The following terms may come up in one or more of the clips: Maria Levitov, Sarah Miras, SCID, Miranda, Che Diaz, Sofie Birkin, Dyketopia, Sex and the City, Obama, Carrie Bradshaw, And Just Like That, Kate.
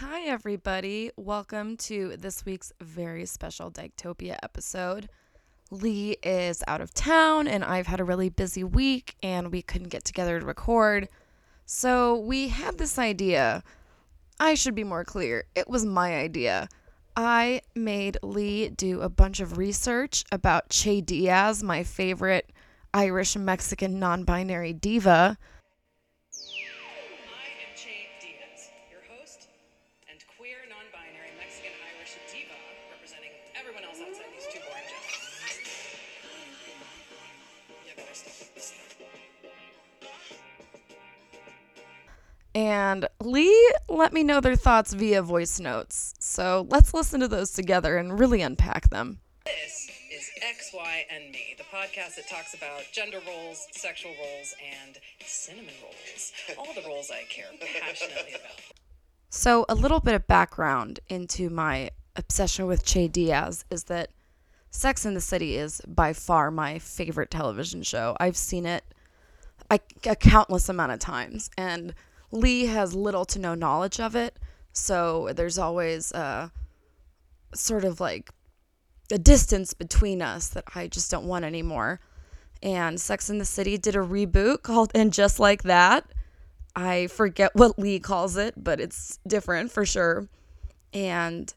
Hi, everybody. Welcome to this week's very special Dyketopia episode. Lee is out of town, and I've had a really busy week, and we couldn't get together to record. So we had this idea. I should be more clear. It was my idea. I made Lee do a bunch of research about Che Diaz, my favorite Irish-Mexican non-binary diva. And Lee let me know their thoughts via voice notes. So let's listen to those together and really unpack them. This is X, Y, and Me, the podcast that talks about gender roles, sexual roles, and cinnamon rolls. All the roles I care passionately about. So a little bit of background into my obsession with Che Diaz is that Sex and the City is by far my favorite television show. I've seen it a countless amount of times, and Lee has little to no knowledge of it, so there's always sort of like a distance between us that I just don't want anymore. And Sex and the City did a reboot called And Just Like That. I forget what Lee calls it, but it's different for sure. And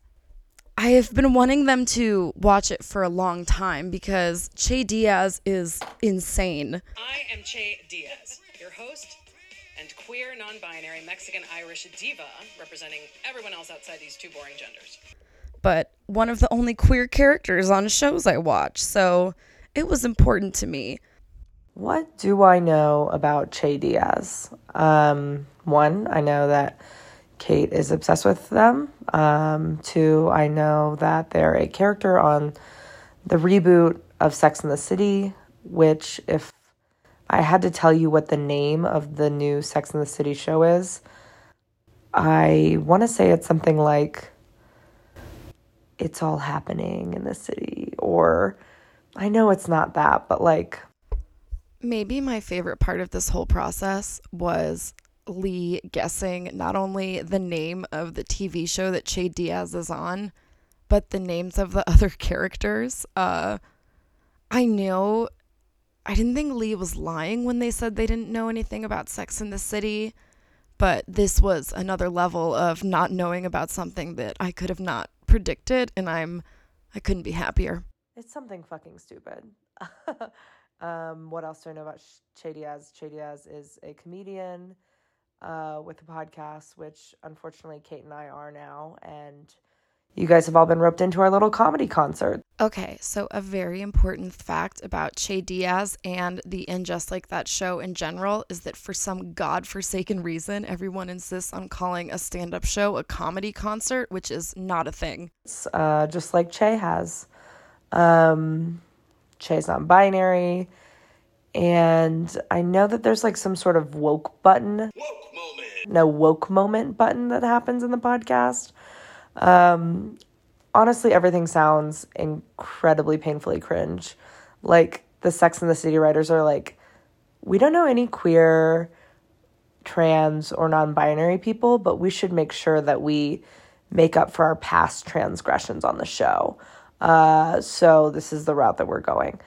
I have been wanting them to watch it for a long time because Che Diaz is insane. I am Che Diaz, your host and queer, non-binary, Mexican, Irish diva, representing everyone else outside these two boring genders. But one of the only queer characters on shows I watch, so it was important to me. What do I know about Che Diaz? One, I know that Kate is obsessed with them. Two, I know that they're a character on the reboot of Sex and the City, which, if I had to tell you what the name of the new Sex and the City show is, I want to say it's something like It's All Happening in the City, or I know it's not that, but like. Maybe my favorite part of this whole process was Lee guessing not only the name of the TV show that Che Diaz is on, but the names of the other characters. I didn't think Lee was lying when they said they didn't know anything about Sex and the City, but this was another level of not knowing about something that I could have not predicted, and I couldn't be happier. It's something fucking stupid. What else do I know about Che Diaz? Che Diaz is a comedian with a podcast, which unfortunately Kate and I are now, and you guys have all been roped into our little comedy concert. Okay, so a very important fact about Che Diaz and the And Just Like That show in general is that for some godforsaken reason, everyone insists on calling a stand-up show a comedy concert, which is not a thing. It's just like Che has. Che's non-binary, and I know that there's like some sort of woke button. Woke moment. No, woke moment button that happens in the podcast. Honestly, everything sounds incredibly painfully cringe. Like, the Sex and the City writers are like, we don't know any queer, trans, or non-binary people, but we should make sure that we make up for our past transgressions on the show. So this is the route that we're going.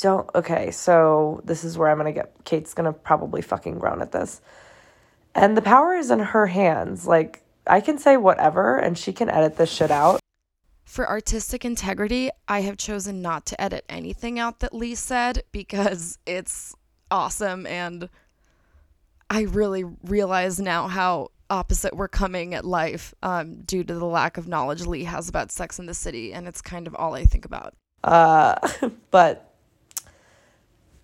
So this is where Kate's gonna probably fucking groan at this. And the power is in her hands. Like, I can say whatever, and she can edit this shit out. For artistic integrity, I have chosen not to edit anything out that Lee said because it's awesome, and I really realize now how opposite we're coming at life due to the lack of knowledge Lee has about Sex and the City, and it's kind of all I think about. But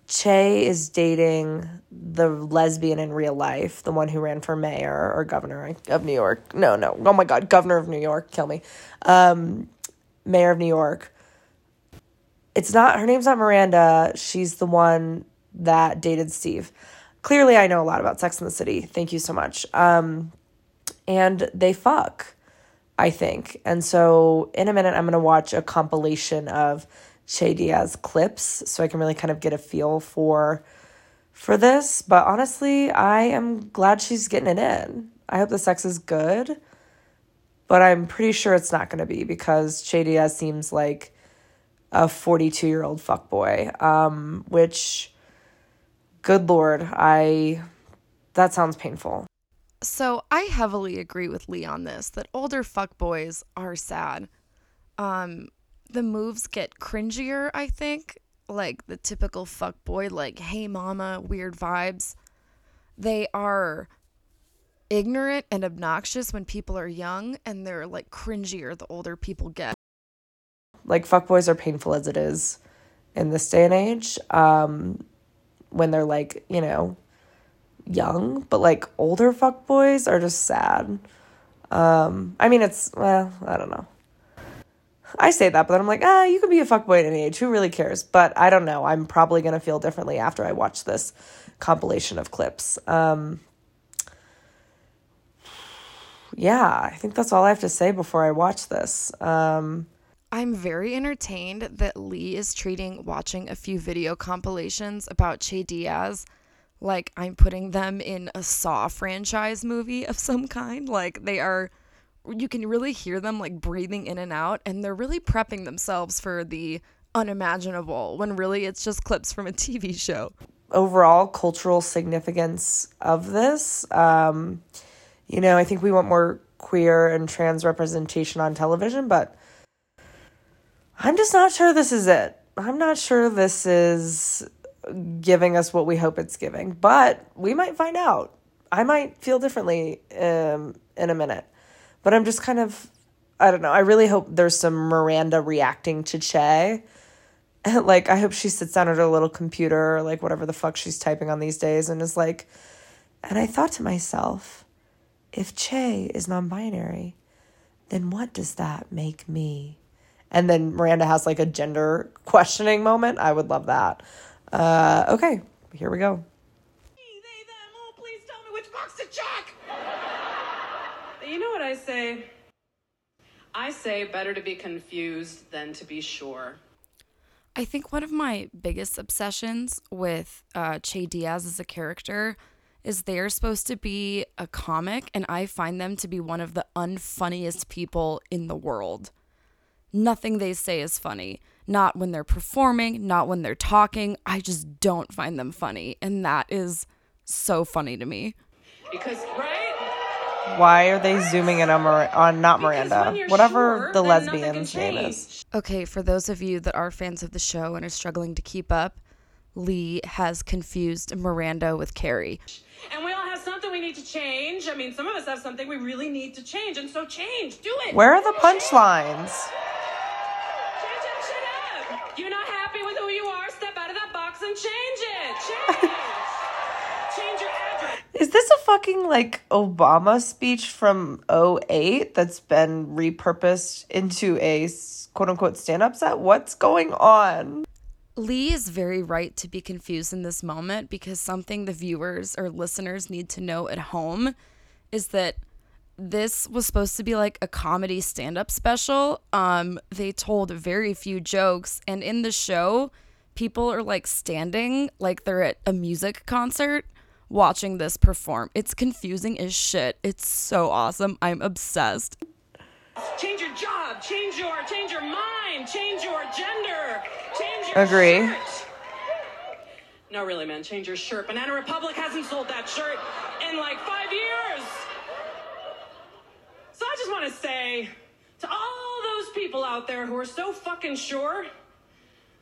Che is dating the lesbian in real life, the one who ran for mayor or governor of New York. No. Oh, my God. Governor of New York. Kill me. Mayor of New York. Her name's not Miranda. She's the one that dated Steve. Clearly, I know a lot about Sex and the City. Thank you so much. And they fuck, I think. And so in a minute, I'm going to watch a compilation of Che Diaz clips so I can really kind of get a feel for for this, but honestly, I am glad she's getting it in. I hope the sex is good, but I'm pretty sure it's not going to be because Che Diaz seems like a 42-year-old fuckboy, which, good Lord, that sounds painful. So I heavily agree with Lee on this, that older fuckboys are sad. The moves get cringier, I think, like the typical fuckboy, like, hey mama, weird vibes. They are ignorant and obnoxious when people are young, and they're like cringier the older people get. Like, fuckboys are painful as it is in this day and age, when they're like, you know, young, but like older fuckboys are just sad. I mean, it's, well, I don't know. I say that, but then I'm like, you could be a fuckboy at any age. Who really cares? But I don't know. I'm probably going to feel differently after I watch this compilation of clips. Yeah, I think that's all I have to say before I watch this. I'm very entertained that Lee is treating watching a few video compilations about Che Diaz like I'm putting them in a Saw franchise movie of some kind. Like, they are, you can really hear them like breathing in and out, and they're really prepping themselves for the unimaginable when really it's just clips from a TV show. Overall cultural significance of this, you know, I think we want more queer and trans representation on television, but I'm just not sure this is it. I'm not sure this is giving us what we hope it's giving, but we might find out. I might feel differently in a minute, but I'm just kind of, I don't know. I really hope there's some Miranda reacting to Che. Like, I hope she sits down at her little computer, like whatever the fuck she's typing on these days, and is like, and I thought to myself, if Che is non-binary, then what does that make me? And then Miranda has like a gender questioning moment. I would love that. Okay, here we go. Hey, they, them, oh, please tell me which box to check. You know what I say? I say better to be confused than to be sure. I think one of my biggest obsessions with Che Diaz as a character is they're supposed to be a comic, and I find them to be one of the unfunniest people in the world. Nothing they say is funny. Not when they're performing, not when they're talking. I just don't find them funny. And that is so funny to me. Because, right? Why are they zooming in on not Miranda? Whatever the lesbian's name is. Okay, for those of you that are fans of the show and are struggling to keep up, Lee has confused Miranda with Carrie. And we all have something we need to change. I mean, some of us have something we really need to change. And so change. Do it. Where are the punchlines? Change up, shut up. You're not happy with who you are? Step out of that box and change it. Change. Change your address. Is this a fucking, like, Obama speech from 2008 that's been repurposed into a quote-unquote stand-up set? What's going on? Lee is very right to be confused in this moment, because something the viewers or listeners need to know at home is that this was supposed to be like a comedy stand-up special. They told very few jokes, and in the show, people are like standing like they're at a music concert watching this perform. It's confusing as shit. It's so awesome. I'm obsessed. Change your job, change your mind, change your gender, change your shirt. No, really, man, change your shirt. Banana Republic hasn't sold that shirt in like 5 years. So I just want to say to all those people out there who are so fucking sure,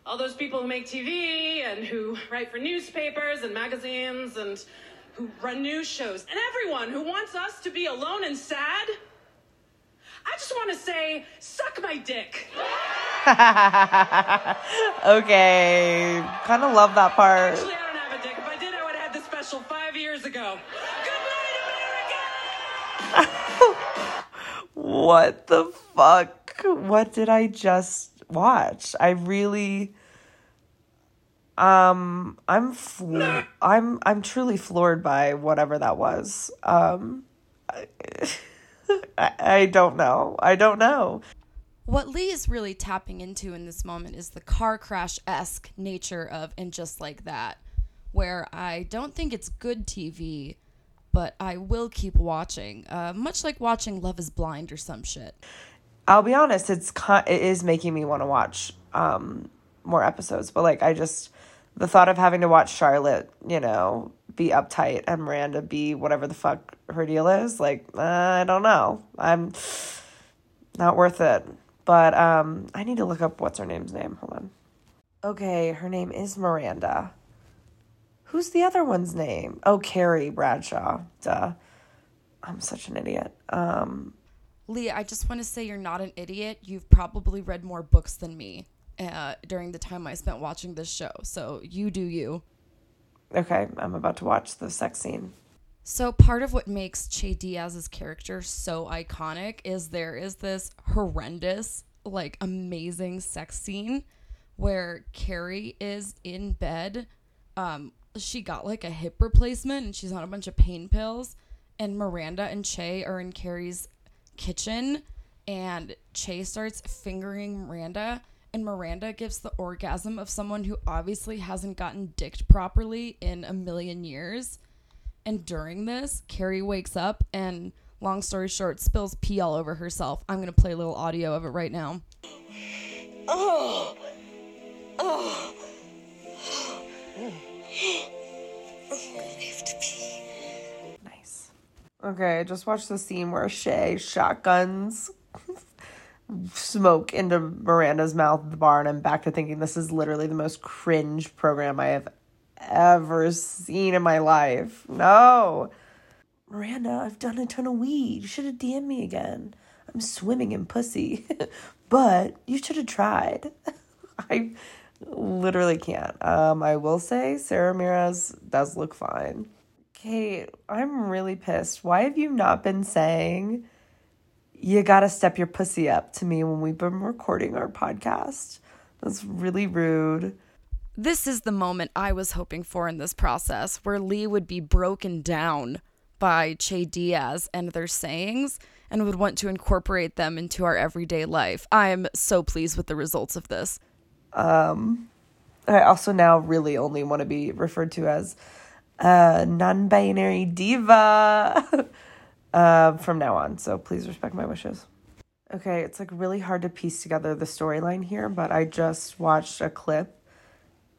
all those people who make TV and who write for newspapers and magazines and who run news shows, and everyone who wants us to be alone and sad, I just want to say, suck my dick. Okay. Kind of love that part. Actually, I don't have a dick. If I did, I would have had this special 5 years ago. Good night, America! What the fuck? What did I just watch? I really... I'm truly floored by whatever that was. I don't know. What Lee is really tapping into in this moment is the car crash-esque nature of And Just Like That, where I don't think it's good TV, but I will keep watching, much like watching Love is Blind or some shit. I'll be honest, it is making me want to watch more episodes, but like the thought of having to watch Charlotte, be uptight and Miranda be whatever the fuck her deal is, I don't know. I'm not worth it. But I need to look up what's her name's name. Hold on. Okay, her name is Miranda. Who's the other one's name? Oh, Carrie Bradshaw. Duh. I'm such an idiot. Lee, I just want to say you're not an idiot. You've probably read more books than me during the time I spent watching this show. So you do you. Okay, I'm about to watch the sex scene. So part of what makes Che Diaz's character so iconic is there is this horrendous, amazing sex scene where Carrie is in bed. She got a hip replacement and she's on a bunch of pain pills, and Miranda and Che are in Carrie's kitchen, and Che starts fingering Miranda, and Miranda gives the orgasm of someone who obviously hasn't gotten dicked properly in a million years. And during this, Carrie wakes up and, long story short, spills pee all over herself. I'm going to play a little audio of it right now. Oh. Oh. Mm. I have to pee. Nice. Okay, I just watched the scene where Che shotguns smoke into Miranda's mouth at the bar, and I'm back to thinking this is literally the most cringe program I have ever seen in my life. No. Miranda, I've done a ton of weed. You should have DM'd me again. I'm swimming in pussy. But you should have tried. I literally can't. I will say Sarah Miras does look fine. Kate, I'm really pissed. Why have you not been saying you gotta step your pussy up to me when we've been recording our podcast? That's really rude. This is the moment I was hoping for in this process, where Lee would be broken down by Che Diaz and their sayings and would want to incorporate them into our everyday life. I am so pleased with the results of this. I also now really only want to be referred to as a non-binary diva from now on, so please respect my wishes. Okay, it's really hard to piece together the storyline here, but I just watched a clip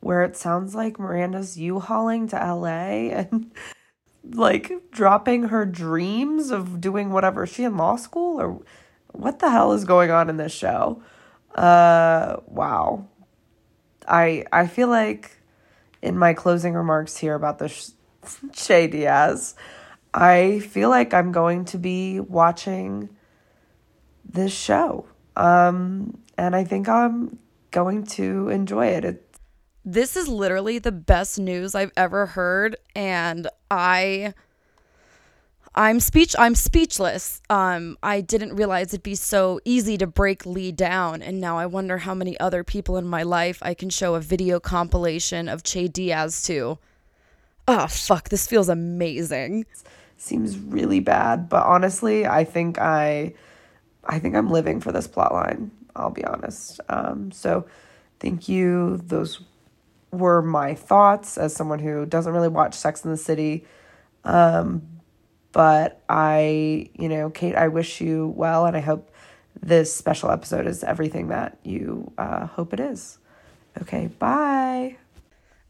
where it sounds like Miranda's U-hauling to LA and dropping her dreams of doing whatever. Is she in law school, or what the hell is going on in this show? Wow. I feel like in my closing remarks here about the Che Diaz, I feel like I'm going to be watching this show. And I think I'm going to enjoy it. This is literally the best news I've ever heard, and I'm speechless. I didn't realize it'd be so easy to break Lee down, and now I wonder how many other people in my life I can show a video compilation of Che Diaz to. Oh, fuck, this feels amazing. Seems really bad, but honestly, I think I'm living for this plotline, I'll be honest. So thank you. Those were my thoughts as someone who doesn't really watch Sex and the City. But Kate, I wish you well, and I hope this special episode is everything that you hope it is. Okay, bye.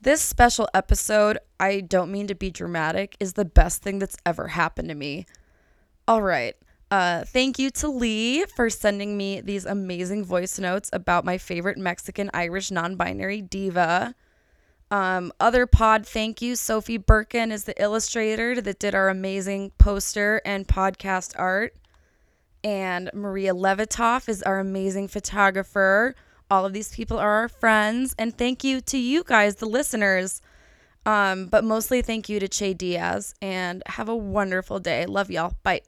This special episode, I don't mean to be dramatic, is the best thing that's ever happened to me. All right. Thank you to Lee for sending me these amazing voice notes about my favorite Mexican-Irish non-binary diva. Other pod thank you. Sofie Birkin is the illustrator that did our amazing poster and podcast art. And Maria Levitov is our amazing photographer. All of these people are our friends. And thank you to you guys, the listeners. But mostly thank you to Che Diaz. And have a wonderful day. Love y'all. Bye.